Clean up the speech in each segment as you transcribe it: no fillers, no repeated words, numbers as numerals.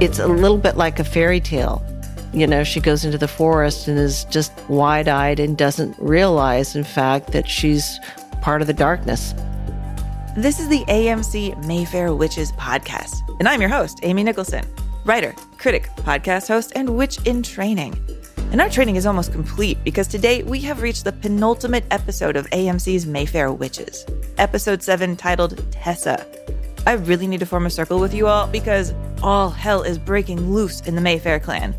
It's a little bit like a fairy tale. You know, she goes into the forest and is just wide-eyed and doesn't realize, in fact, that she's part of the darkness. This is the AMC Mayfair Witches podcast, and I'm your host, Amy Nicholson, writer, critic, podcast host, and witch in training. And our training is almost complete because today we have reached the penultimate episode of AMC's Mayfair Witches, episode 7 titled Tessa. I really need to form a circle with you all because all hell is breaking loose in the Mayfair clan.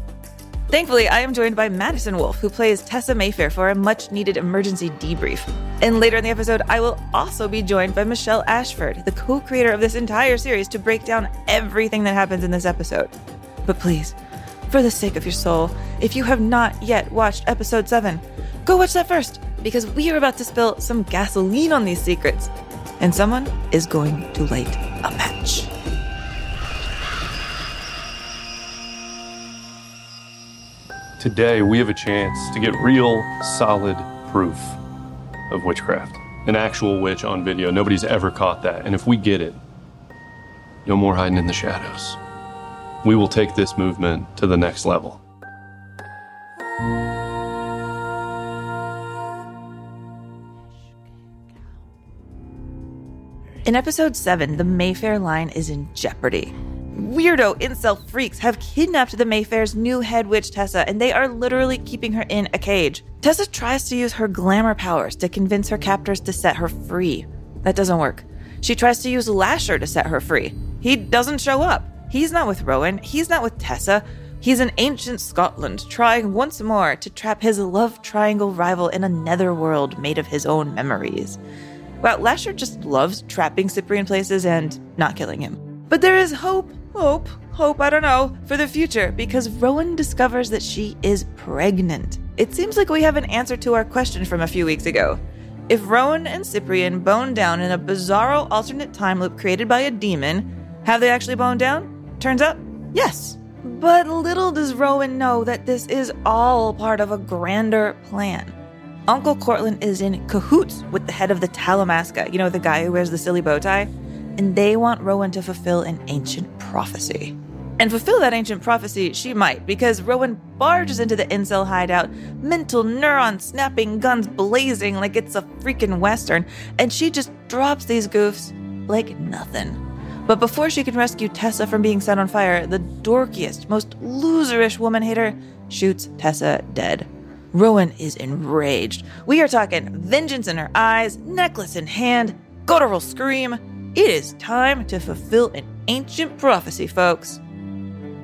Thankfully, I am joined by Madison Wolfe, who plays Tessa Mayfair, for a much-needed emergency debrief. And later in the episode, I will also be joined by Michelle Ashford, the co-creator of this entire series, to break down everything that happens in this episode. But please, for the sake of your soul, if you have not yet watched episode 7, go watch that first, because we are about to spill some gasoline on these secrets, and someone is going to light a match. Today, we have a chance to get real, solid proof of witchcraft. An actual witch on video. Nobody's ever caught that. And if we get it, no more hiding in the shadows. We will take this movement to the next level. In episode 7, the Mayfair line is in jeopardy. Weirdo incel freaks have kidnapped the Mayfair's new head witch, Tessa, and they are literally keeping her in a cage. Tessa tries to use her glamour powers to convince her captors to set her free. That doesn't work. She tries to use Lasher to set her free. He doesn't show up. He's not with Rowan. He's not with Tessa. He's in ancient Scotland, trying once more to trap his love triangle rival in a netherworld made of his own memories. Wow, Lasher just loves trapping Cyprian places and not killing him. But there is hope, I don't know, for the future, because Rowan discovers that she is pregnant. It seems like we have an answer to our question from a few weeks ago. If Rowan and Cyprian bone down in a bizarro alternate time loop created by a demon, have they actually boned down? Turns out, yes. But little does Rowan know that this is all part of a grander plan. Uncle Cortland is in cahoots with the head of the Talamasca, you know, the guy who wears the silly bow tie, and they want Rowan to fulfill an ancient prophecy. And fulfill that ancient prophecy she might, because Rowan barges into the incel hideout, mental neurons snapping, guns blazing like it's a freaking Western, and she just drops these goofs like nothing. But before she can rescue Tessa from being set on fire, the dorkiest, most loserish woman-hater shoots Tessa dead. Rowan is enraged. We are talking vengeance in her eyes, necklace in hand, guttural scream. It is time to fulfill an ancient prophecy, folks.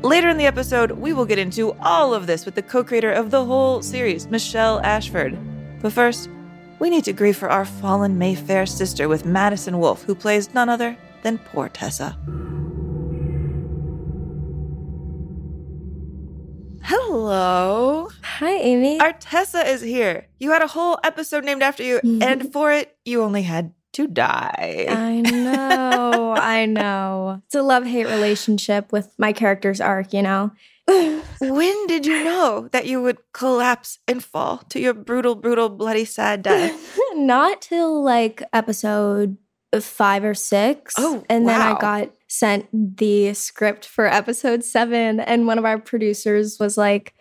Later in the episode, we will get into all of this with the co-creator of the whole series, Michelle Ashford. But first, we need to grieve for our fallen Mayfair sister with Madison Wolfe, who plays none other than poor Tessa. Hello. Hi, Amy. Our Tessa is here. You had a whole episode named after you, and for it, you only had to die. I know. I know. It's a love-hate relationship with my character's arc, you know? When did you know that you would collapse and fall to your brutal, brutal, bloody, sad death? Not till, like, episode 5 or 6. Oh, and wow. Then I got sent the script for episode 7, and one of our producers was like,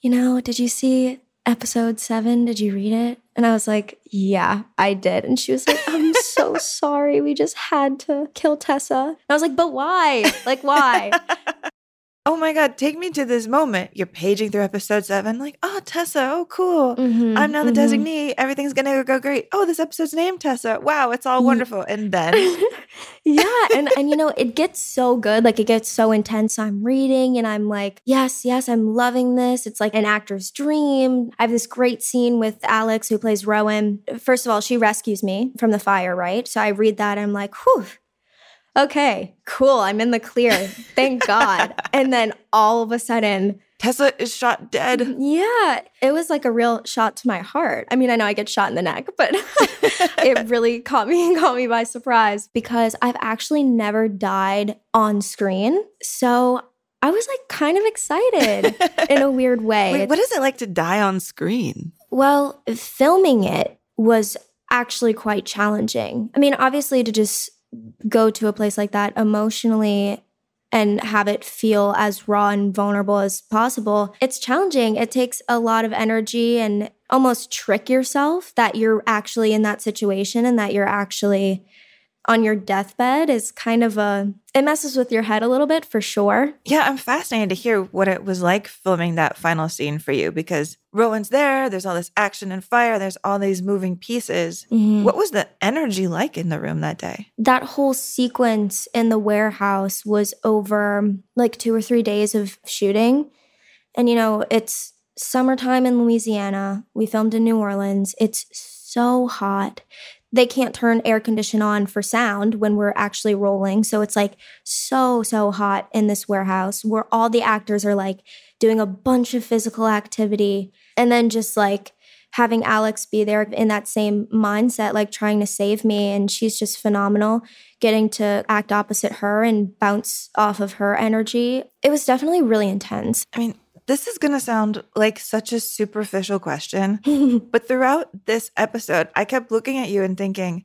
you know, did you see episode 7? Did you read it? And I was like, yeah, I did. And she was like, I'm so sorry. We just had to kill Tessa. And I was like, but why? Like, why? Oh my God, take me to this moment. You're paging through episode 7, like, oh, Tessa, oh, cool. Mm-hmm, I'm now the designee. Everything's going to go great. Oh, this episode's named Tessa. Wow, it's all wonderful. And then. Yeah, and you know, it gets so good. Like, it gets so intense. I'm reading and I'm like, yes, I'm loving this. It's like an actor's dream. I have this great scene with Alex, who plays Rowan. First of all, she rescues me from the fire, right? So I read that and I'm like, whew. Okay, cool. I'm in the clear. Thank God. And then all of a sudden, Tessa is shot dead. Yeah. It was like a real shot to my heart. I mean, I know I get shot in the neck, but it really caught me by surprise because I've actually never died on screen. So I was like kind of excited in a weird way. Wait, what is it like to die on screen? Well, filming it was actually quite challenging. I mean, obviously to just go to a place like that emotionally and have it feel as raw and vulnerable as possible, it's challenging. It takes a lot of energy, and almost trick yourself that you're actually in that situation and that you're actually on your deathbed is kind of it messes with your head a little bit for sure. Yeah, I'm fascinated to hear what it was like filming that final scene for you, because Rowan's there, there's all this action and fire, there's all these moving pieces. Mm-hmm. What was the energy like in the room that day? That whole sequence in the warehouse was over like 2 or 3 days of shooting. And, you know, it's summertime in Louisiana. We filmed in New Orleans. It's so hot. They can't turn air condition on for sound when we're actually rolling. So it's like so hot in this warehouse where all the actors are like doing a bunch of physical activity, and then just like having Alex be there in that same mindset, like trying to save me. And she's just phenomenal, getting to act opposite her and bounce off of her energy. It was definitely really intense. I mean, this is going to sound like such a superficial question, but throughout this episode, I kept looking at you and thinking,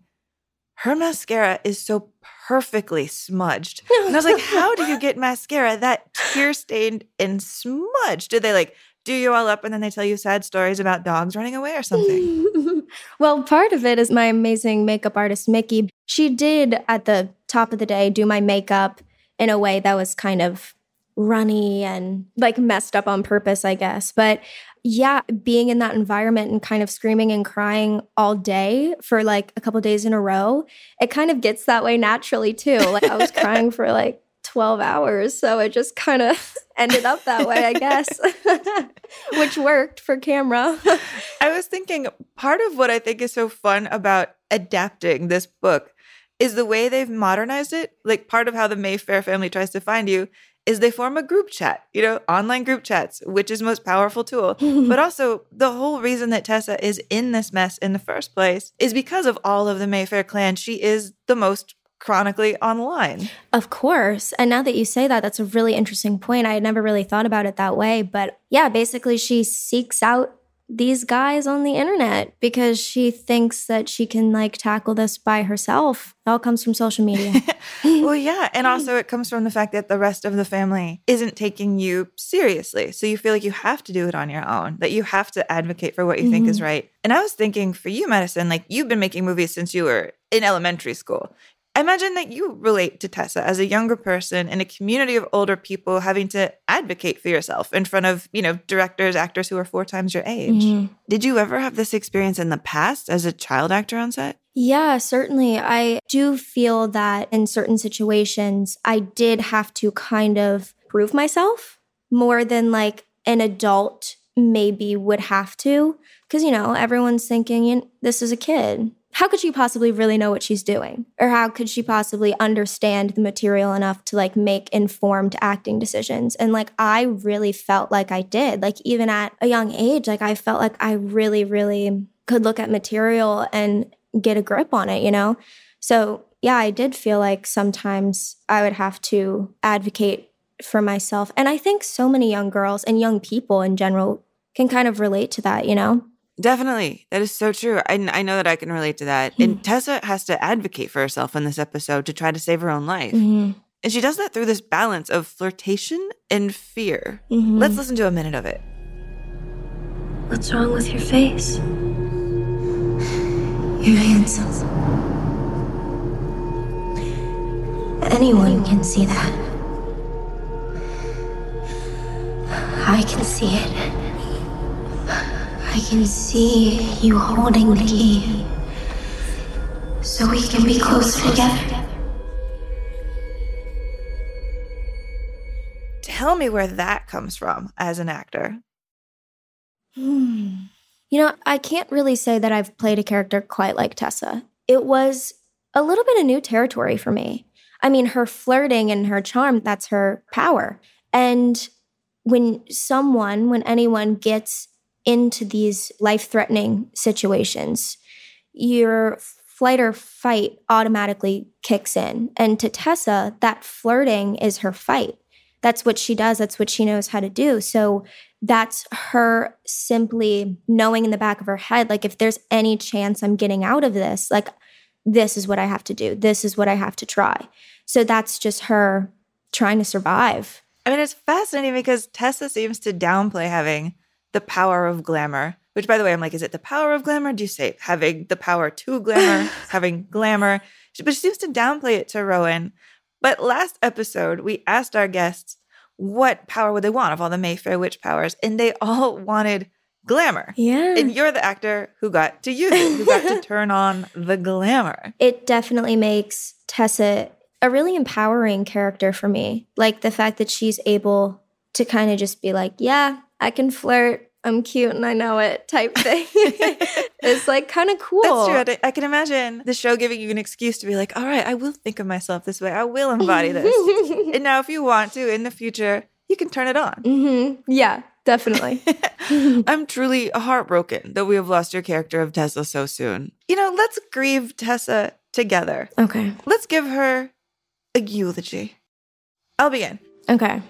her mascara is so perfectly smudged. And I was like, how do you get mascara that tear-stained and smudged? Did they like do you all up and then they tell you sad stories about dogs running away or something? Well, part of it is my amazing makeup artist, Mickey. She did, at the top of the day, do my makeup in a way that was kind of runny and like messed up on purpose, I guess. But yeah, being in that environment and kind of screaming and crying all day for like a couple days in a row, it kind of gets that way naturally too. Like I was crying for like 12 hours. So it just kind of ended up that way, I guess, which worked for camera. I was thinking part of what I think is so fun about adapting this book is the way they've modernized it. Like part of how the Mayfair family tries to find you is they form a group chat, you know, online group chats, which is most powerful tool. But also the whole reason that Tessa is in this mess in the first place is because of all of the Mayfair clan. She is the most chronically online. Of course. And now that you say that, that's a really interesting point. I had never really thought about it that way. But yeah, basically she seeks out these guys on the internet because she thinks that she can like tackle this by herself. It all comes from social media. Well, yeah. And also it comes from the fact that the rest of the family isn't taking you seriously. So you feel like you have to do it on your own, that you have to advocate for what you think is right. And I was thinking for you, Madison, like you've been making movies since you were in elementary school. I imagine that you relate to Tessa as a younger person in a community of older people having to advocate for yourself in front of, you know, directors, actors who are 4 times your age. Mm-hmm. Did you ever have this experience in the past as a child actor on set? Yeah, certainly. I do feel that in certain situations, I did have to kind of prove myself more than like an adult maybe would have to. Because, you know, everyone's thinking, this is a kid. How could she possibly really know what she's doing? Or how could she possibly understand the material enough to like make informed acting decisions? And like, I really felt like I did. Like even at a young age, like I felt like I really could look at material and get a grip on it, you know? So yeah, I did feel like sometimes I would have to advocate for myself. And I think so many young girls and young people in general can kind of relate to that, you know? Definitely. That is so true. I know that I can relate to that. Mm-hmm. And Tessa has to advocate for herself in this episode to try to save her own life. Mm-hmm. And she does that through this balance of flirtation and fear. Mm-hmm. Let's listen to a minute of it. What's wrong with your face? You're handsome. Anyone can see that. I can see it. I can see you holding the key, so we can be close together. Tell me where that comes from as an actor. You know, I can't really say that I've played a character quite like Tessa. It was a little bit of new territory for me. I mean, her flirting and her charm, that's her power. And when anyone gets into these life-threatening situations, your flight or fight automatically kicks in. And to Tessa, that flirting is her fight. That's what she does. That's what she knows how to do. So that's her simply knowing in the back of her head, like, if there's any chance I'm getting out of this, like, this is what I have to do. This is what I have to try. So that's just her trying to survive. I mean, it's fascinating because Tessa seems to downplay having the power of glamour, which, by the way, I'm like, is it the power of glamour? Do you say having the power to glamour, having glamour? But she seems to downplay it to Rowan. But last episode, we asked our guests what power would they want of all the Mayfair witch powers, and they all wanted glamour. Yeah. And you're the actor who got to use it, who got to turn on the glamour. It definitely makes Tessa a really empowering character for me. Like the fact that she's able to kind of just be like, yeah, I can flirt. I'm cute and I know it type thing. It's like kind of cool. That's true. I can imagine the show giving you an excuse to be like, all right, I will think of myself this way. I will embody this. And now if you want to in the future, you can turn it on. Mm-hmm. Yeah, definitely. I'm truly heartbroken that we have lost your character of Tessa so soon. You know, let's grieve Tessa together. Okay. Let's give her a eulogy. I'll begin. Okay.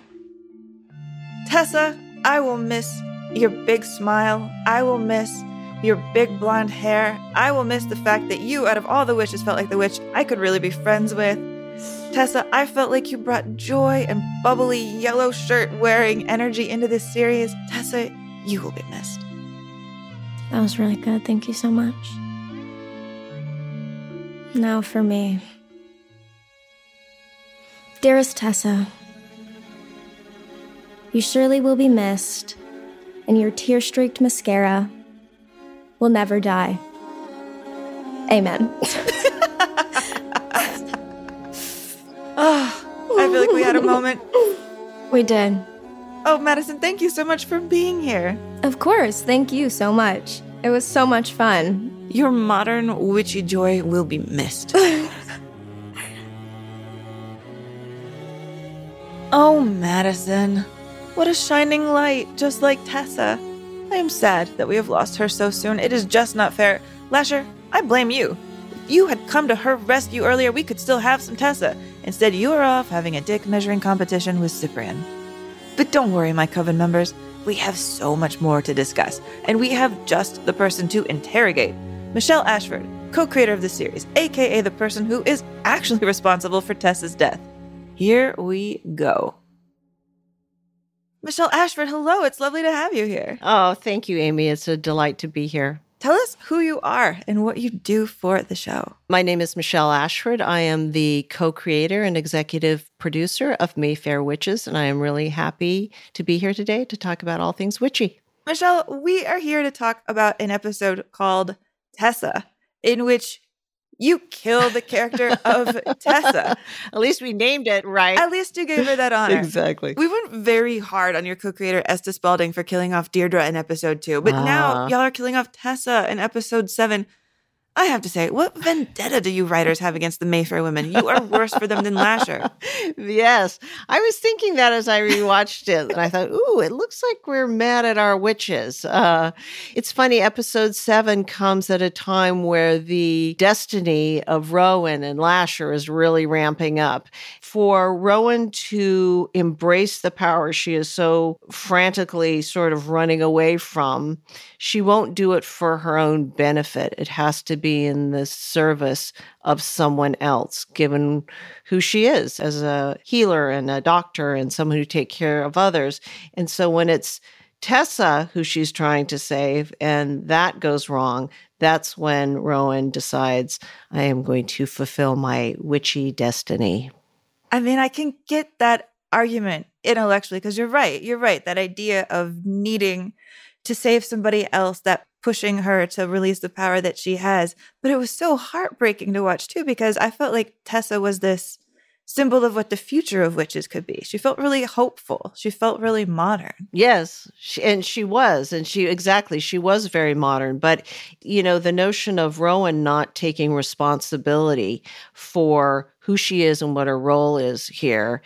Tessa, I will miss your big smile. I will miss your big blonde hair. I will miss the fact that you, out of all the witches, felt like the witch I could really be friends with. Tessa, I felt like you brought joy and bubbly yellow shirt wearing energy into this series. Tessa, you will be missed. That was really good. Thank you so much. Now for me. Dearest Tessa, you surely will be missed, and your tear-streaked mascara will never die. Amen. Oh, I feel like we had a moment. We did. Oh, Madison, thank you so much for being here. Of course. Thank you so much. It was so much fun. Your modern witchy joy will be missed. Oh, Madison. What a shining light, just like Tessa. I am sad that we have lost her so soon. It is just not fair. Lasher, I blame you. If you had come to her rescue earlier, we could still have some Tessa. Instead, you are off having a dick measuring competition with Cyprian. But don't worry, my coven members. We have so much more to discuss, and we have just the person to interrogate. Michelle Ashford, co-creator of the series, aka the person who is actually responsible for Tessa's death. Here we go. Michelle Ashford, hello. It's lovely to have you here. Oh, thank you, Amy. It's a delight to be here. Tell us who you are and what you do for the show. My name is Michelle Ashford. I am the co-creator and executive producer of Mayfair Witches, and I am really happy to be here today to talk about all things witchy. Michelle, we are here to talk about an episode called Tessa, in which you killed the character of Tessa. At least we named it right. At least you gave her that honor. Exactly. We went very hard on your co-creator, Esther Spalding, for killing off Deirdre in episode 2. But now y'all are killing off Tessa in episode 7. I have to say, what vendetta do you writers have against the Mayfair women? You are worse for them than Lasher. Yes. I was thinking that as I rewatched it. And I thought, ooh, it looks like we're mad at our witches. It's funny, episode 7 comes at a time where the destiny of Rowan and Lasher is really ramping up. For Rowan to embrace the power she is so frantically sort of running away from, she won't do it for her own benefit. It has to be in the service of someone else, given who she is as a healer and a doctor and someone who takes care of others. And so when it's Tessa who she's trying to save and that goes wrong, that's when Rowan decides, I am going to fulfill my witchy destiny. I mean, I can get that argument intellectually because you're right. You're right. That idea of needing to save somebody else, that pushing her to release the power that she has. But it was so heartbreaking to watch, too, because I felt like Tessa was this symbol of what the future of witches could be. She felt really hopeful. She felt really modern. Yes, she was very modern. But, you know, the notion of Rowan not taking responsibility for who she is and what her role is here,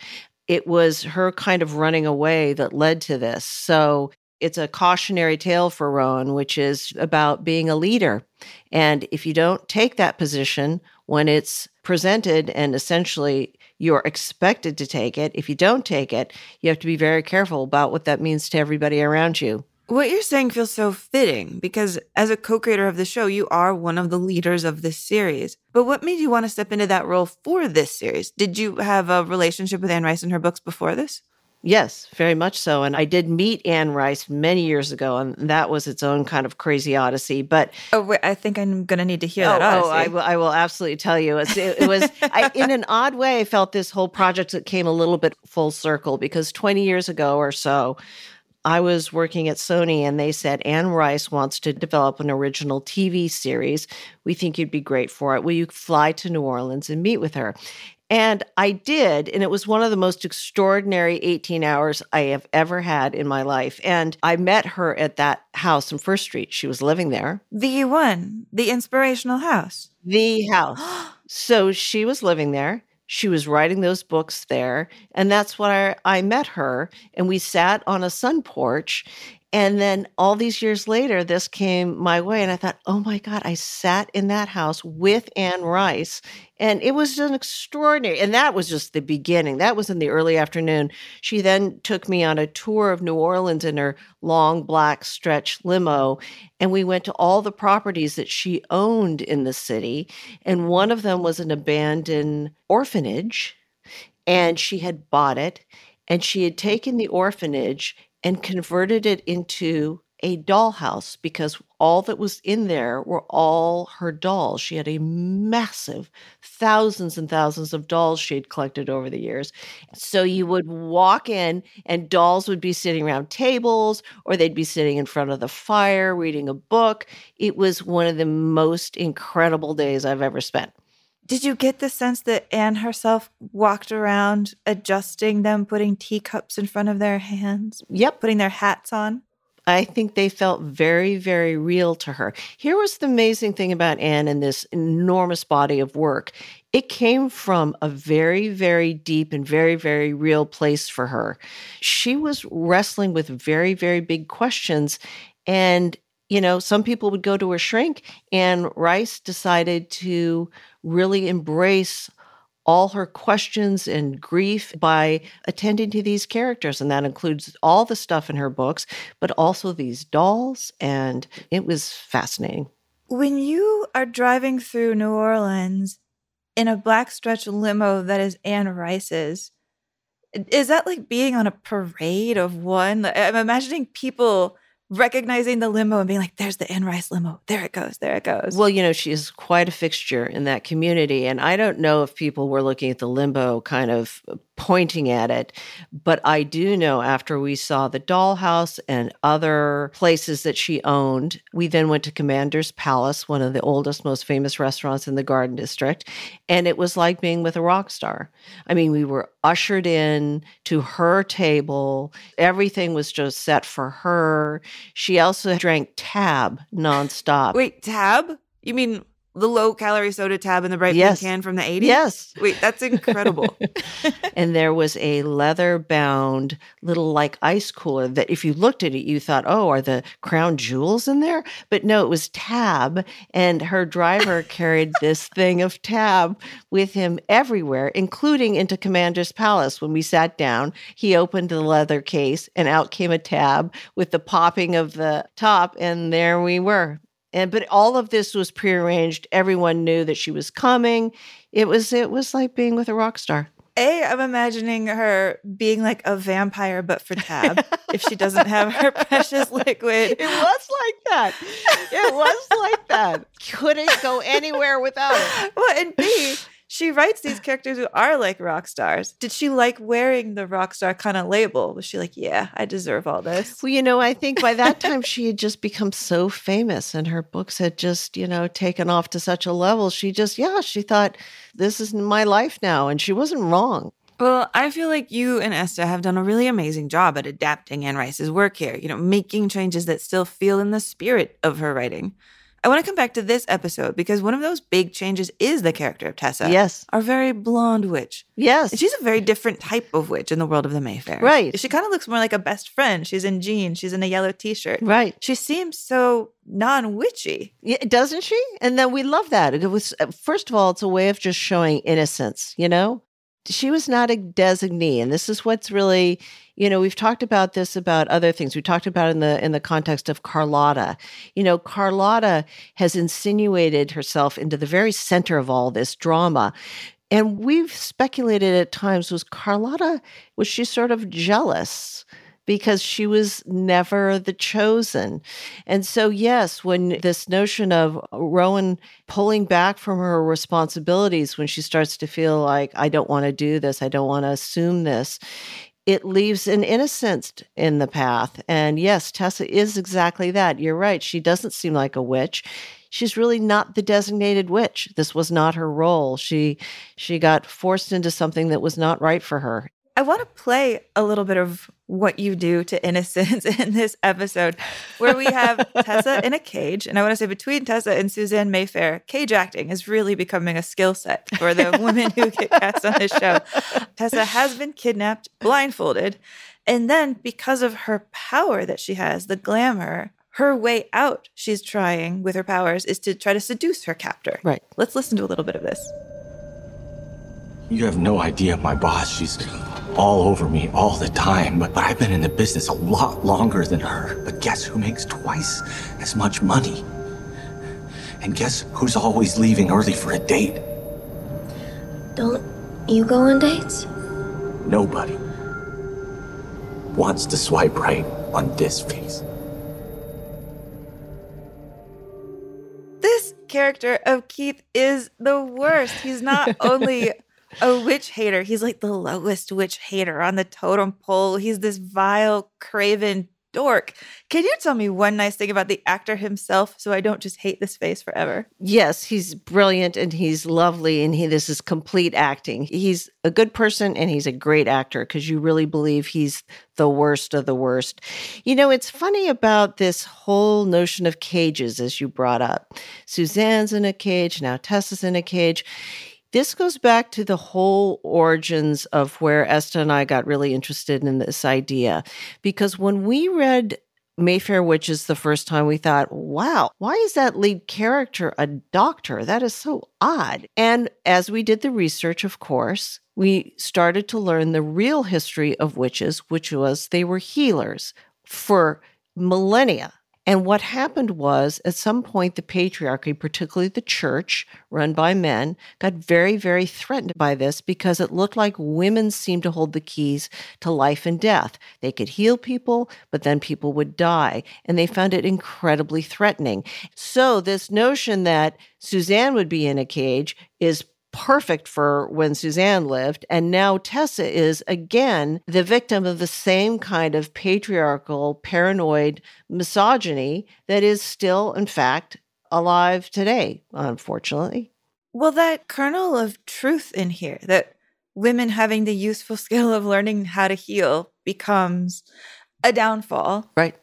it was her kind of running away that led to this. So it's a cautionary tale for Rowan, which is about being a leader. And if you don't take that position when it's presented and essentially you're expected to take it, if you don't take it, you have to be very careful about what that means to everybody around you. What you're saying feels so fitting because as a co-creator of the show, you are one of the leaders of this series. But what made you want to step into that role for this series? Did you have a relationship with Anne Rice and her books before this? Yes, very much so. And I did meet Anne Rice many years ago, and that was its own kind of crazy odyssey. But oh, wait, I think I'm going to need to hear that odyssey. I will absolutely tell you. It was in an odd way, I felt this whole project that came a little bit full circle because 20 years ago or so, I was working at Sony and they said, Anne Rice wants to develop an original TV series. We think you'd be great for it. Will you fly to New Orleans and meet with her? And I did, and it was one of the most extraordinary 18 hours I have ever had in my life. And I met her at that house on First Street. She was living there. The one, the inspirational house. The house. So she was living there. She was writing those books there. And that's where I met her. And we sat on a sun porch. And then all these years later, this came my way. And I thought, oh my God, I sat in that house with Anne Rice. And it was an extraordinary, and that was just the beginning. That was in the early afternoon. She then took me on a tour of New Orleans in her long black stretch limo. And we went to all the properties that she owned in the city. And one of them was an abandoned orphanage. And she had bought it. And she had taken the orphanage and converted it into a dollhouse because all that was in there were all her dolls. She had a massive, thousands and thousands of dolls she had collected over the years. So you would walk in and dolls would be sitting around tables or they'd be sitting in front of the fire reading a book. It was one of the most incredible days I've ever spent. Did you get the sense that Anne herself walked around adjusting them, putting teacups in front of their hands? Yep. Putting their hats on? I think they felt very, very real to her. Here was the amazing thing about Anne and this enormous body of work. It came from a very, very deep and very, very real place for her. She was wrestling with very, very big questions and some people would go to a shrink, and Rice decided to really embrace all her questions and grief by attending to these characters. And that includes all the stuff in her books, but also these dolls. And it was fascinating. When you are driving through New Orleans in a black stretch limo that is Anne Rice's, is that like being on a parade of one? I'm imagining people recognizing the limo and being like, there's the Anne Rice limo. There it goes. There it goes. Well, she is quite a fixture in that community. And I don't know if people were looking at the limo kind of pointing at it. But I do know after we saw the dollhouse and other places that she owned, we then went to Commander's Palace, one of the oldest, most famous restaurants in the Garden District. And it was like being with a rock star. I mean, we were ushered in to her table. Everything was just set for her. She also drank Tab nonstop. Wait, Tab? You mean the low-calorie soda Tab in the bright pink can from the 80s? Yes. Wait, that's incredible. And there was a leather-bound little, ice cooler that if you looked at it, you thought, oh, are the crown jewels in there? But no, it was Tab, and her driver carried this thing of Tab with him everywhere, including into Commander's Palace. When we sat down, he opened the leather case, and out came a Tab with the popping of the top, and there we were. But all of this was prearranged. Everyone knew that she was coming. It was like being with a rock star. I'm imagining her being like a vampire, but for Tab, if she doesn't have her precious liquid. It was like that. It was like that. Couldn't go anywhere without it. Well, and B, she writes these characters who are like rock stars. Did she like wearing the rock star kind of label? Was she like, yeah, I deserve all this? Well, I think by that time she had just become so famous and her books had just, taken off to such a level. She just, she thought, this is my life now. And she wasn't wrong. Well, I feel like you and Esther have done a really amazing job at adapting Anne Rice's work here, making changes that still feel in the spirit of her writing. I want to come back to this episode because one of those big changes is the character of Tessa. Yes. Our very blonde witch. Yes. And she's a very different type of witch in the world of the Mayfair. Right. She kind of looks more like a best friend. She's in jeans. She's in a yellow t-shirt. Right. She seems so non-witchy. Yeah, doesn't she? And then we love that. It was, first of all, it's a way of just showing innocence, she was not a designee. And this is what's really, you know, we've talked about this about other things. We talked about in the context of Carlotta. You know, Carlotta has insinuated herself into the very center of all this drama. And we've speculated at times, was Carlotta sort of jealous because she was never the chosen? And so, yes, when this notion of Rowan pulling back from her responsibilities, when she starts to feel like, I don't want to do this, I don't want to assume this, it leaves an innocence in the path. And yes, Tessa is exactly that. You're right. She doesn't seem like a witch. She's really not the designated witch. This was not her role. She got forced into something that was not right for her. I want to play a little bit of what you do to innocence in this episode, where we have Tessa in a cage. And I want to say between Tessa and Suzanne Mayfair, cage acting is really becoming a skill set for the women who get cast on this show. Tessa has been kidnapped, blindfolded. And then because of her power that she has, the glamour, her way out, she's trying with her powers, is to try to seduce her captor. Right. Let's listen to a little bit of this. You have no idea, my boss. She's all over me all the time, but I've been in the business a lot longer than her. But guess who makes twice as much money? And guess who's always leaving early for a date? Don't you go on dates? Nobody wants to swipe right on this face. This character of Keith is the worst. He's not only a witch hater, he's like the lowest witch hater on the totem pole. He's this vile, craven dork. Can you tell me one nice thing about the actor himself so I don't just hate this face forever? Yes, he's brilliant and he's lovely and this is complete acting. He's a good person and he's a great actor because you really believe he's the worst of the worst. You know, it's funny about this whole notion of cages as you brought up. Suzanne's in a cage, now Tessa's in a cage. This goes back to the whole origins of where Esther and I got really interested in this idea, because when we read Mayfair Witches the first time, we thought, wow, why is that lead character a doctor? That is so odd. And as we did the research, of course, we started to learn the real history of witches, which was they were healers for millennia. And what happened was, at some point, the patriarchy, particularly the church run by men, got very, very threatened by this because it looked like women seemed to hold the keys to life and death. They could heal people, but then people would die. And they found it incredibly threatening. So this notion that Suzanne would be in a cage is perfect for when Suzanne lived. And now Tessa is, again, the victim of the same kind of patriarchal, paranoid misogyny that is still, in fact, alive today, unfortunately. Well, that kernel of truth in here, that women having the useful skill of learning how to heal becomes a downfall. Right.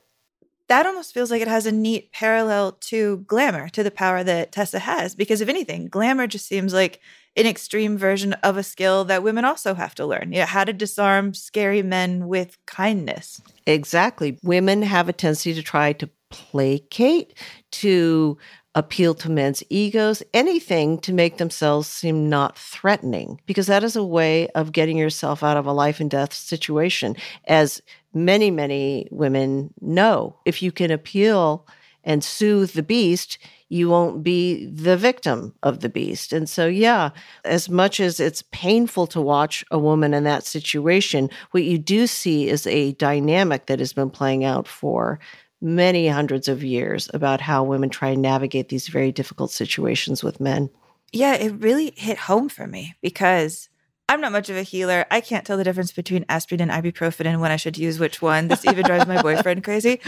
That almost feels like it has a neat parallel to glamour, to the power that Tessa has. Because if anything, glamour just seems like an extreme version of a skill that women also have to learn. You know, how to disarm scary men with kindness. Exactly. Women have a tendency to try to placate, to appeal to men's egos, anything to make themselves seem not threatening. Because that is a way of getting yourself out of a life and death situation, as many, many women know. If you can appeal and soothe the beast, you won't be the victim of the beast. And so, yeah, as much as it's painful to watch a woman in that situation, what you do see is a dynamic that has been playing out for many hundreds of years about how women try and navigate these very difficult situations with men. Yeah, it really hit home for me because I'm not much of a healer. I can't tell the difference between aspirin and ibuprofen and when I should use which one. This even drives my boyfriend crazy.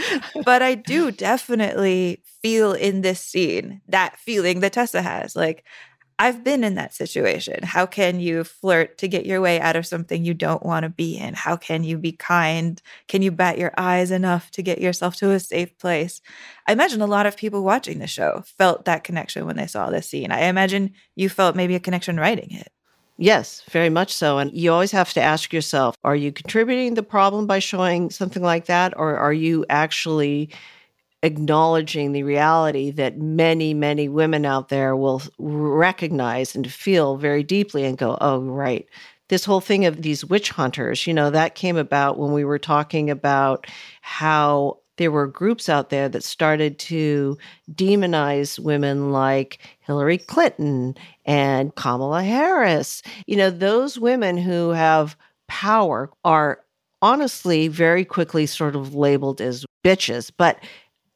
But I do definitely feel in this scene that feeling that Tessa has. Like, I've been in that situation. How can you flirt to get your way out of something you don't want to be in? How can you be kind? Can you bat your eyes enough to get yourself to a safe place? I imagine a lot of people watching the show felt that connection when they saw this scene. I imagine you felt maybe a connection writing it. Yes, very much so. And you always have to ask yourself, are you contributing to the problem by showing something like that? Or are you actually acknowledging the reality that many, many women out there will recognize and feel very deeply and go, oh, right, this whole thing of these witch hunters, you know, that came about when we were talking about how there were groups out there that started to demonize women like Hillary Clinton and Kamala Harris. You know, those women who have power are honestly very quickly sort of labeled as bitches, but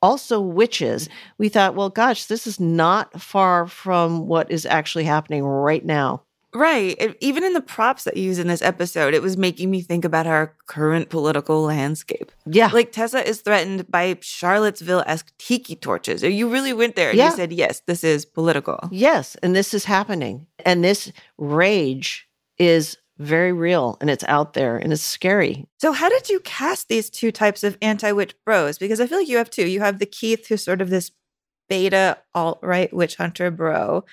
also witches. We thought, well, gosh, this is not far from what is actually happening right now. Right. Even in the props that you use in this episode, it was making me think about our current political landscape. Yeah. Like Tessa is threatened by Charlottesville-esque tiki torches. You really went there and you said, yes, this is political. Yes. And this is happening. And this rage is very real, and it's out there, and it's scary. So how did you cast these two types of anti-witch bros? Because I feel like you have two. You have the Keith, who's sort of this beta alt-right witch hunter bro.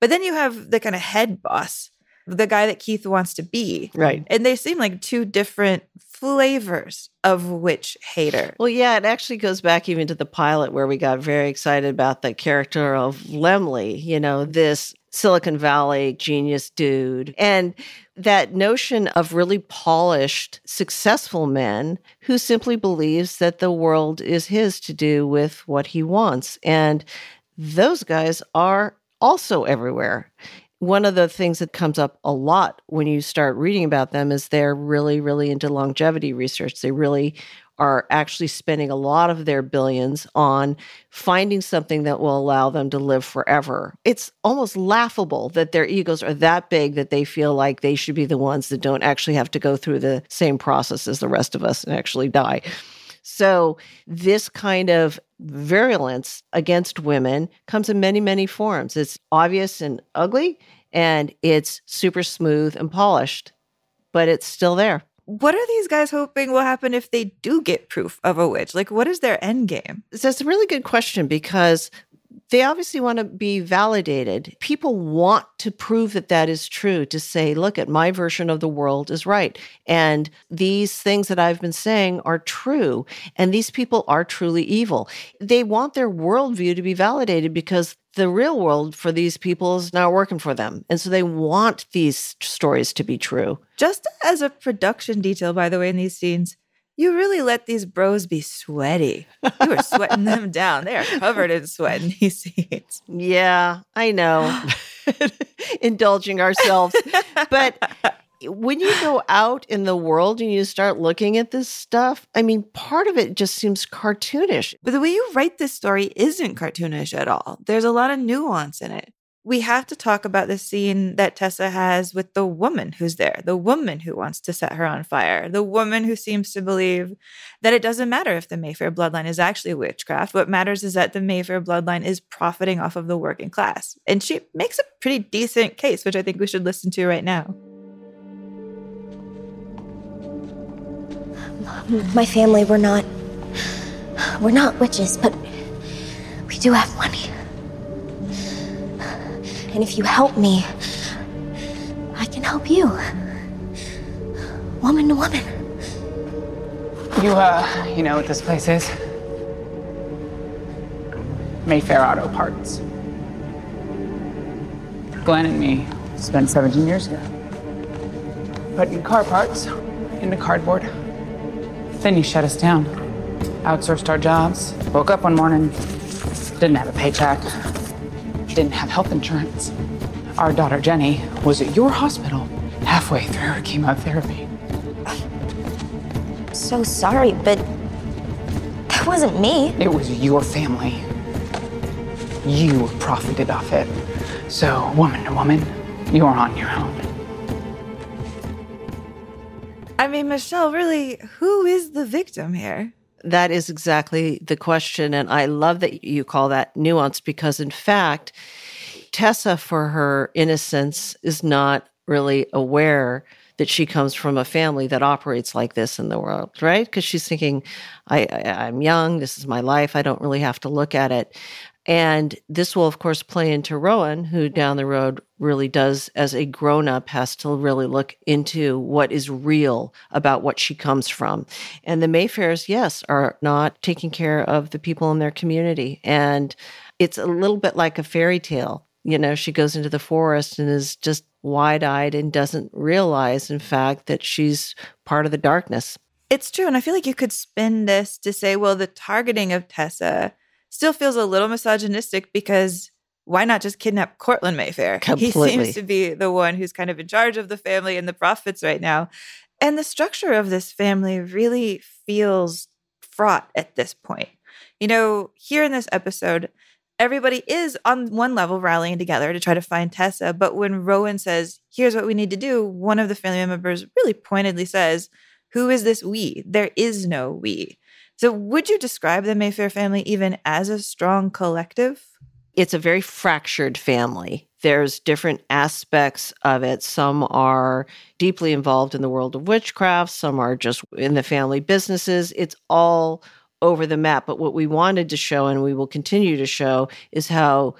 But then you have the kind of head boss, the guy that Keith wants to be. Right. And they seem like two different flavors of witch hater. Well, yeah, it actually goes back even to the pilot where we got very excited about the character of Lemley, you know, this Silicon Valley genius dude. And that notion of really polished, successful men who simply believes that the world is his to do with what he wants. And those guys are also everywhere. One of the things that comes up a lot when you start reading about them is they're really, really into longevity research. They really are actually spending a lot of their billions on finding something that will allow them to live forever. It's almost laughable that their egos are that big that they feel like they should be the ones that don't actually have to go through the same process as the rest of us and actually die. So this kind of virulence against women comes in many, many forms. It's obvious and ugly, and it's super smooth and polished, but it's still there. What are these guys hoping will happen if they do get proof of a witch? Like, what is their end game? So it's a really good question because they obviously want to be validated. People want to prove that that is true, to say, look, at my version of the world is right. And these things that I've been saying are true. And these people are truly evil. They want their worldview to be validated because the real world for these people is not working for them. And so they want these stories to be true. Just as a production detail, by the way, in these scenes, you really let these bros be sweaty. You were sweating them down. They are covered in sweat in these scenes. Yeah, I know. Indulging ourselves. But when you go out in the world and you start looking at this stuff, I mean, part of it just seems cartoonish. But the way you write this story isn't cartoonish at all. There's a lot of nuance in it. We have to talk about the scene that Tessa has with the woman who's there, the woman who wants to set her on fire, the woman who seems to believe that it doesn't matter if the Mayfair bloodline is actually witchcraft. What matters is that the Mayfair bloodline is profiting off of the working class. And she makes a pretty decent case, which I think we should listen to right now. My family, we're not witches, but we do have money. And if you help me, I can help you. Woman to woman. You know what this place is? Mayfair Auto Parts. Glenn and me spent 17 years here. Putting car parts into cardboard. Then you shut us down. Outsourced our jobs. Woke up one morning. Didn't have a paycheck. Didn't have health insurance. Our daughter Jenny was at your hospital halfway through her chemotherapy. I'm so sorry, but that wasn't me. It was your family. You profited off it. So, woman to woman, you are on your own. I mean, Michelle, really, who is the victim here? That is exactly the question. And I love that you call that nuance because, in fact, Tessa, for her innocence, is not really aware that she comes from a family that operates like this in the world, right? Because she's thinking, I'm young, this is my life, I don't really have to look at it. And this will, of course, play into Rowan, who down the road really does, as a grown-up, has to really look into what is real about what she comes from. And the Mayfairs, yes, are not taking care of the people in their community. And it's a little bit like a fairy tale. You know, she goes into the forest and is just wide-eyed and doesn't realize, in fact, that she's part of the darkness. It's true. And I feel like you could spin this to say, well, the targeting of Tessa still feels a little misogynistic because why not just kidnap Cortland Mayfair? Completely. He seems to be the one who's kind of in charge of the family and the profits right now. And the structure of this family really feels fraught at this point. You know, here in this episode, everybody is on one level rallying together to try to find Tessa. But when Rowan says, here's what we need to do, one of the family members really pointedly says, who is this we? There is no we. So would you describe the Mayfair family even as a strong collective? It's a very fractured family. There's different aspects of it. Some are deeply involved in the world of witchcraft. Some are just in the family businesses. It's all over the map. But what we wanted to show, and we will continue to show, is how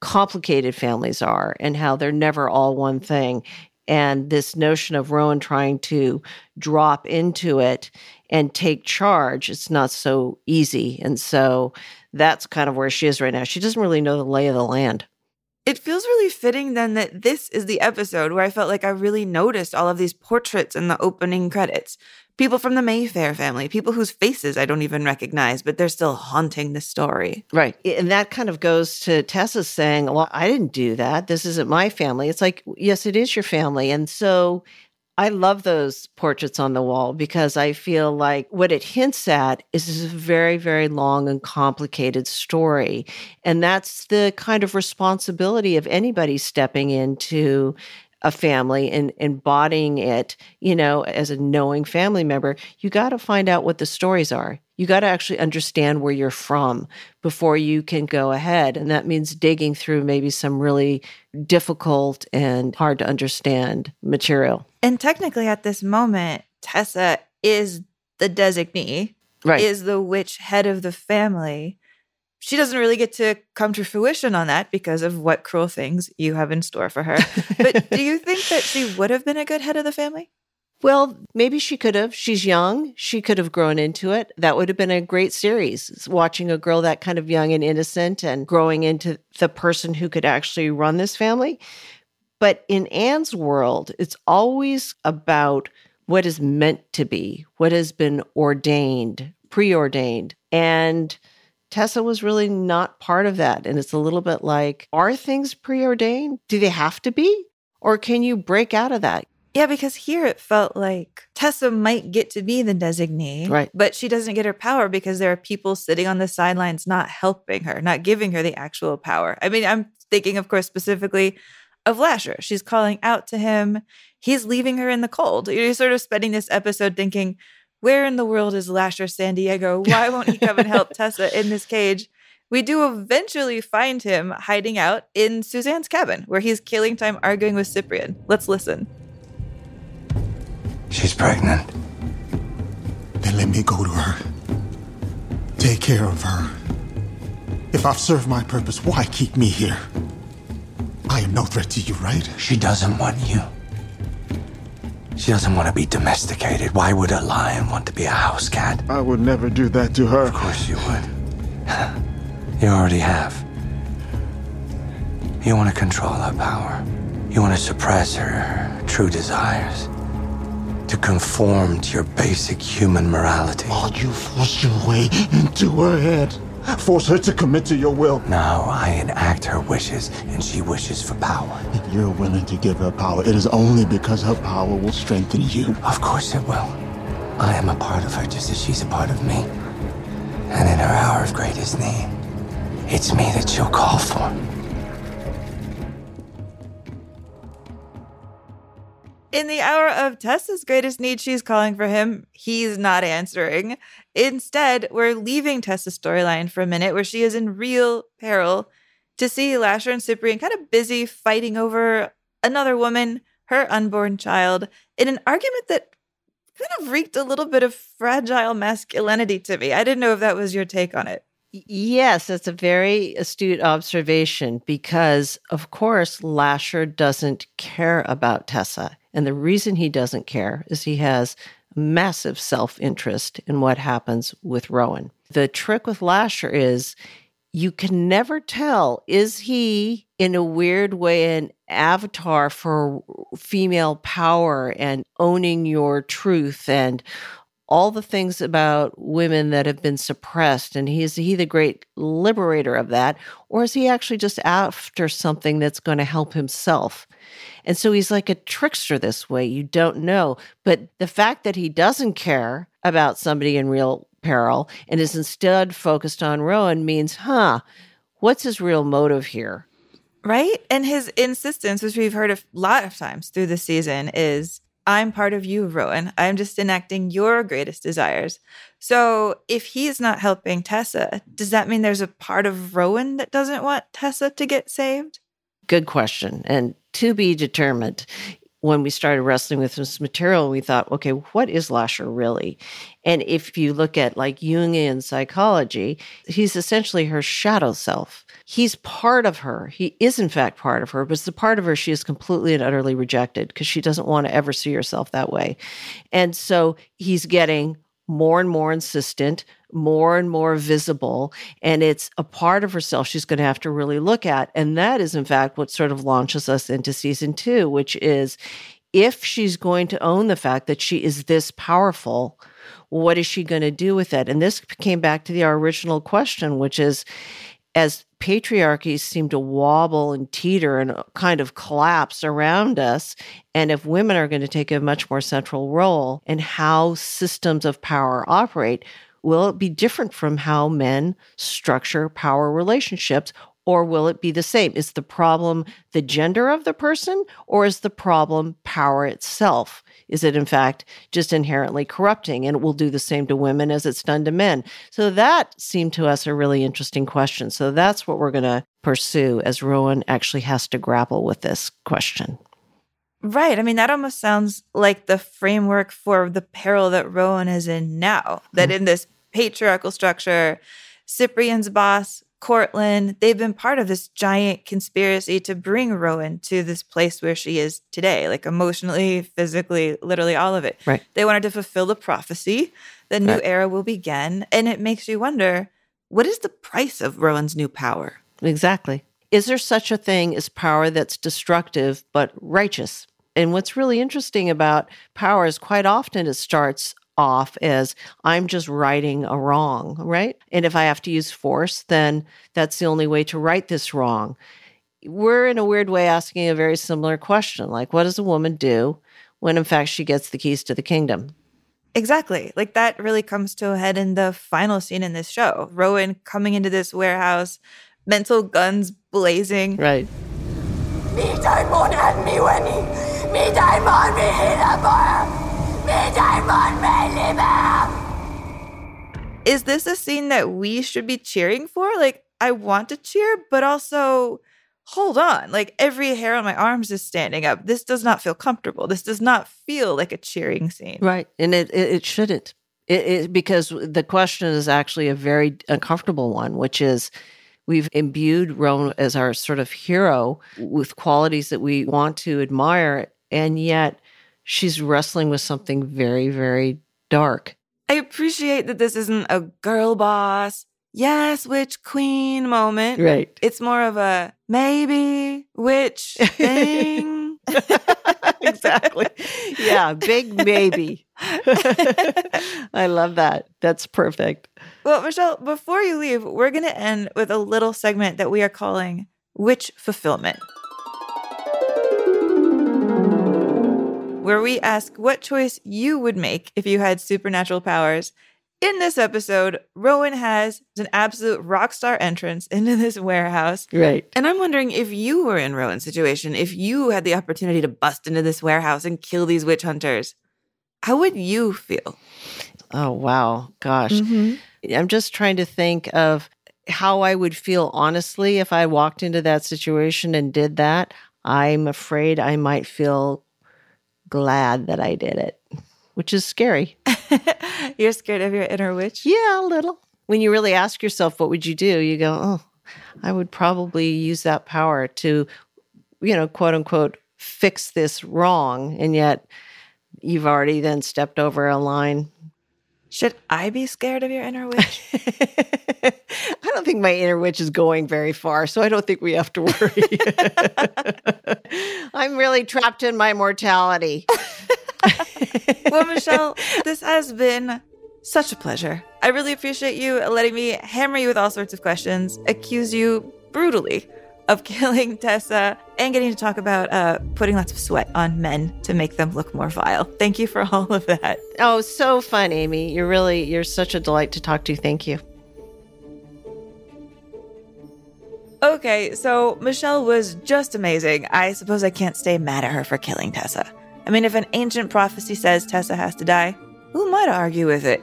complicated families are and how they're never all one thing. And this notion of Rowan trying to drop into it and take charge, it's not so easy. And so that's kind of where she is right now. She doesn't really know the lay of the land. It feels really fitting then that this is the episode where I felt like I really noticed all of these portraits in the opening credits. People from the Mayfair family, people whose faces I don't even recognize, but they're still haunting the story. Right. And that kind of goes to Tessa saying, well, I didn't do that. This isn't my family. It's like, yes, it is your family. And so I love those portraits on the wall because I feel like what it hints at is this very, very long and complicated story. And that's the kind of responsibility of anybody stepping into a family and embodying it, you know, as a knowing family member. You got to find out what the stories are. You got to actually understand where you're from before you can go ahead. And that means digging through maybe some really difficult and hard to understand material. And technically at this moment, Tessa is the designee, right, is the witch head of the family. She doesn't really get to come to fruition on that because of what cruel things you have in store for her. But do you think that she would have been a good head of the family? Well, maybe she could have. She's young. She could have grown into it. That would have been a great series, watching a girl that kind of young and innocent and growing into the person who could actually run this family. But in Anne's world, it's always about what is meant to be, what has been ordained, preordained. And Tessa was really not part of that. And it's a little bit like, are things preordained? Do they have to be? Or can you break out of that? Yeah, because here it felt like Tessa might get to be the designee, right, but she doesn't get her power because there are people sitting on the sidelines not helping her, not giving her the actual power. I mean, I'm thinking, of course, specifically of Lasher. She's calling out to him. He's leaving her in the cold. You're sort of spending this episode thinking, where in the world is Lasher San Diego? Why won't he come and help Tessa in this cage? We do eventually find him hiding out in Suzanne's cabin, where he's killing time arguing with Cyprian. Let's listen. She's pregnant. Then let me go to her. Take care of her. If I've served my purpose, why keep me here? I am no threat to you, right? She doesn't want you. She doesn't want to be domesticated. Why would a lion want to be a house cat? I would never do that to her. Of course you would. You already have. You want to control her power. You want to suppress her true desires. To conform to your basic human morality. Oh, you forced your way into her head. Force her to commit to your will. Now I enact her wishes, and she wishes for power. If you're willing to give her power, it is only because her power will strengthen you. Of course it will. I am a part of her just as she's a part of me. And in her hour of greatest need, it's me that she'll call for. In the hour of Tessa's greatest need, she's calling for him. He's not answering. Instead, we're leaving Tessa's storyline for a minute where she is in real peril to see Lasher and Cyprian kind of busy fighting over another woman, her unborn child, in an argument that kind of reeked a little bit of fragile masculinity to me. I didn't know if that was your take on it. Yes, that's a very astute observation because, of course, Lasher doesn't care about Tessa. And the reason he doesn't care is he has massive self-interest in what happens with Rowan. The trick with Lasher is you can never tell, is he in a weird way an avatar for female power and owning your truth and all the things about women that have been suppressed, and is he the great liberator of that, or is he actually just after something that's going to help himself? And so he's like a trickster this way. You don't know. But the fact that he doesn't care about somebody in real peril and is instead focused on Rowan means, what's his real motive here? Right? And his insistence, which we've heard a lot of times through the season, is, I'm part of you, Rowan. I'm just enacting your greatest desires. So if he's not helping Tessa, does that mean there's a part of Rowan that doesn't want Tessa to get saved? Good question. And to be determined. When we started wrestling with this material, we thought, okay, what is Lasher really? And if you look at like Jungian psychology, he's essentially her shadow self. He's part of her. He is, in fact, part of her, but it's the part of her she is completely and utterly rejected because she doesn't want to ever see herself that way. And so he's getting more and more insistent, more and more visible, and it's a part of herself she's going to have to really look at. And that is, in fact, what sort of launches us into season two, which is, if she's going to own the fact that she is this powerful, what is she going to do with it? And this came back to our original question, which is, as patriarchies seem to wobble and teeter and kind of collapse around us, and if women are going to take a much more central role in how systems of power operate, will it be different from how men structure power relationships, or will it be the same? Is the problem the gender of the person, or is the problem power itself? Is it, in fact, just inherently corrupting? And it will do the same to women as it's done to men. So that seemed to us a really interesting question. So that's what we're going to pursue as Rowan actually has to grapple with this question. Right. I mean, that almost sounds like the framework for the peril that Rowan is in now, that in this patriarchal structure, Cyprian's boss, Cortland, they've been part of this giant conspiracy to bring Rowan to this place where she is today, like emotionally, physically, literally all of it. Right. They wanted to fulfill the prophecy. The new era will begin. And it makes you wonder, what is the price of Rowan's new power? Exactly. Is there such a thing as power that's destructive but righteous? And what's really interesting about power is quite often it starts off as, I'm just righting a wrong, right? And if I have to use force, then that's the only way to right this wrong. We're in a weird way asking a very similar question, like, what does a woman do when in fact she gets the keys to the kingdom? Exactly. Like, that really comes to a head in the final scene in this show. Rowan coming into this warehouse, mental guns blazing. Right. Is this a scene that we should be cheering for? Like, I want to cheer, but also, hold on. Like, every hair on my arms is standing up. This does not feel comfortable. This does not feel like a cheering scene. Right. And it shouldn't. It because the question is actually a very uncomfortable one, which is, we've imbued Rowan as our sort of hero with qualities that we want to admire, and yet she's wrestling with something very, very dark. I appreciate that this isn't a girl boss, yes, witch queen moment. Right. It's more of a maybe witch thing. Exactly. Yeah, big maybe. I love that. That's perfect. Well, Michelle, before you leave, we're going to end with a little segment that we are calling Witch Fulfillment, where we ask what choice you would make if you had supernatural powers. In this episode, Rowan has an absolute rock star entrance into this warehouse. Right. And I'm wondering, if you were in Rowan's situation, if you had the opportunity to bust into this warehouse and kill these witch hunters, how would you feel? Oh, wow. Gosh. Mm-hmm. I'm just trying to think of how I would feel honestly if I walked into that situation and did that. I'm afraid I might feel glad that I did it, which is scary. You're scared of your inner witch? Yeah, a little. When you really ask yourself, what would you do? You go, oh, I would probably use that power to, quote unquote, fix this wrong. And yet you've already then stepped over a line. Should I be scared of your inner witch? I don't think my inner witch is going very far, so I don't think we have to worry. I'm really trapped in my mortality. Well, Michelle, this has been such a pleasure. I really appreciate you letting me hammer you with all sorts of questions, accuse you brutally of killing Tessa, and getting to talk about putting lots of sweat on men to make them look more vile. Thank you for all of that. Oh, so fun, Amy. You're such a delight to talk to. Thank you. Okay, so Michelle was just amazing. I suppose I can't stay mad at her for killing Tessa. I mean, if an ancient prophecy says Tessa has to die, who am I to argue with it?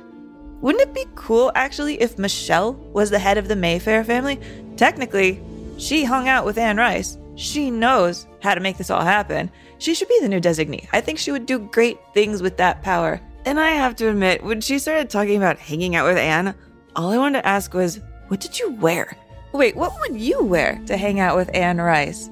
Wouldn't it be cool, actually, if Michelle was the head of the Mayfair family? Technically, she hung out with Anne Rice. She knows how to make this all happen. She should be the new designee. I think she would do great things with that power. And I have to admit, when she started talking about hanging out with Anne, all I wanted to ask was, what did you wear? Wait, what would you wear to hang out with Anne Rice?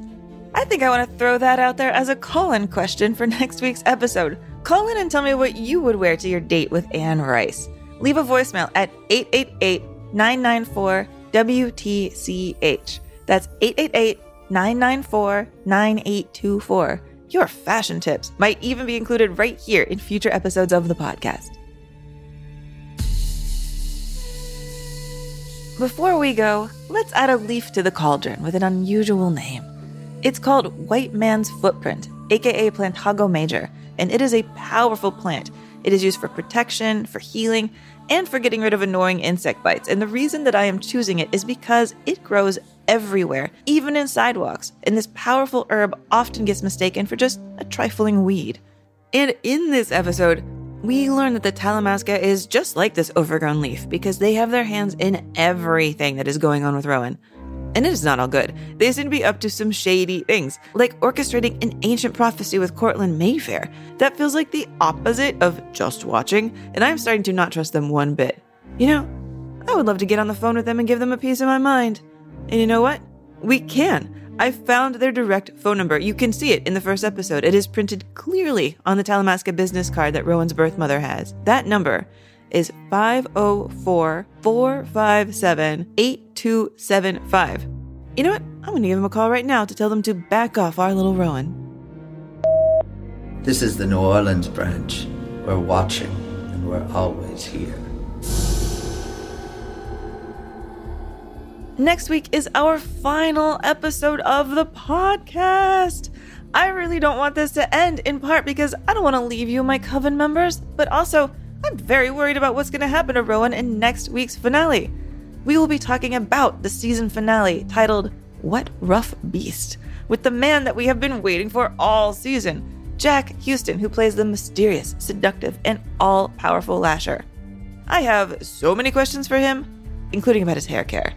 I think I want to throw that out there as a call-in question for next week's episode. Call in and tell me what you would wear to your date with Anne Rice. Leave a voicemail at 888-994-WTCH. That's 888-994-9824. Your fashion tips might even be included right here in future episodes of the podcast. Before we go, let's add a leaf to the cauldron with an unusual name. It's called White Man's Footprint, aka Plantago Major, and it is a powerful plant. It is used for protection, for healing, and for getting rid of annoying insect bites. And the reason that I am choosing it is because it grows everywhere, even in sidewalks. And this powerful herb often gets mistaken for just a trifling weed. And in this episode, we learn that the Talamasca is just like this overgrown leaf because they have their hands in everything that is going on with Rowan. And it is not all good. They seem to be up to some shady things, like orchestrating an ancient prophecy with Cortland Mayfair. That feels like the opposite of just watching, and I'm starting to not trust them one bit. You know, I would love to get on the phone with them and give them a piece of my mind. And you know what? We can. I found their direct phone number. You can see it in the first episode. It is printed clearly on the Talamasca business card that Rowan's birth mother has. That number is 504-457-8275. You know what? I'm going to give them a call right now to tell them to back off our little Rowan. This is the New Orleans branch. We're watching, and we're always here. Next week is our final episode of the podcast. I really don't want this to end, in part because I don't want to leave you, my coven members, but also I'm very worried about what's going to happen to Rowan in next week's finale. We will be talking about the season finale titled What Rough Beast, with the man that we have been waiting for all season, Jack Huston, who plays the mysterious, seductive, and all-powerful Lasher. I have so many questions for him, including about his hair care.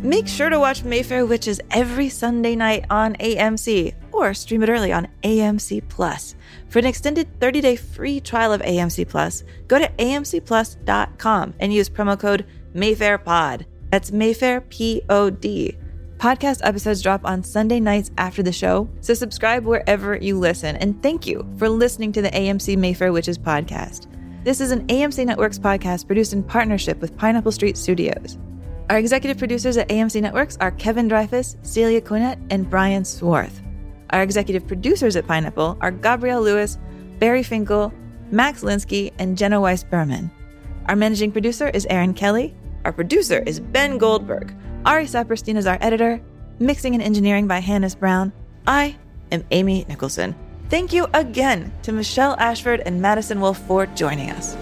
Make sure to watch Mayfair Witches every Sunday night on AMC, or stream it early on AMC Plus. For an extended 30-day free trial of AMC Plus, go to amcplus.com and use promo code MayfairPod. That's Mayfair P-O-D. Podcast episodes drop on Sunday nights after the show, so subscribe wherever you listen. And thank you for listening to the AMC Mayfair Witches podcast. This is an AMC Networks podcast produced in partnership with Pineapple Street Studios. Our executive producers at AMC Networks are Kevin Dreyfus, Celia Quinette, and Brian Swarth. Our executive producers at Pineapple are Gabrielle Lewis, Barry Finkel, Max Linsky, and Jenna Weiss-Berman. Our managing producer is Aaron Kelly. Our producer is Ben Goldberg. Ari Saperstein is our editor. Mixing and engineering by Hannes Brown. I am Amy Nicholson. Thank you again to Michelle Ashford and Madison Wolfe for joining us.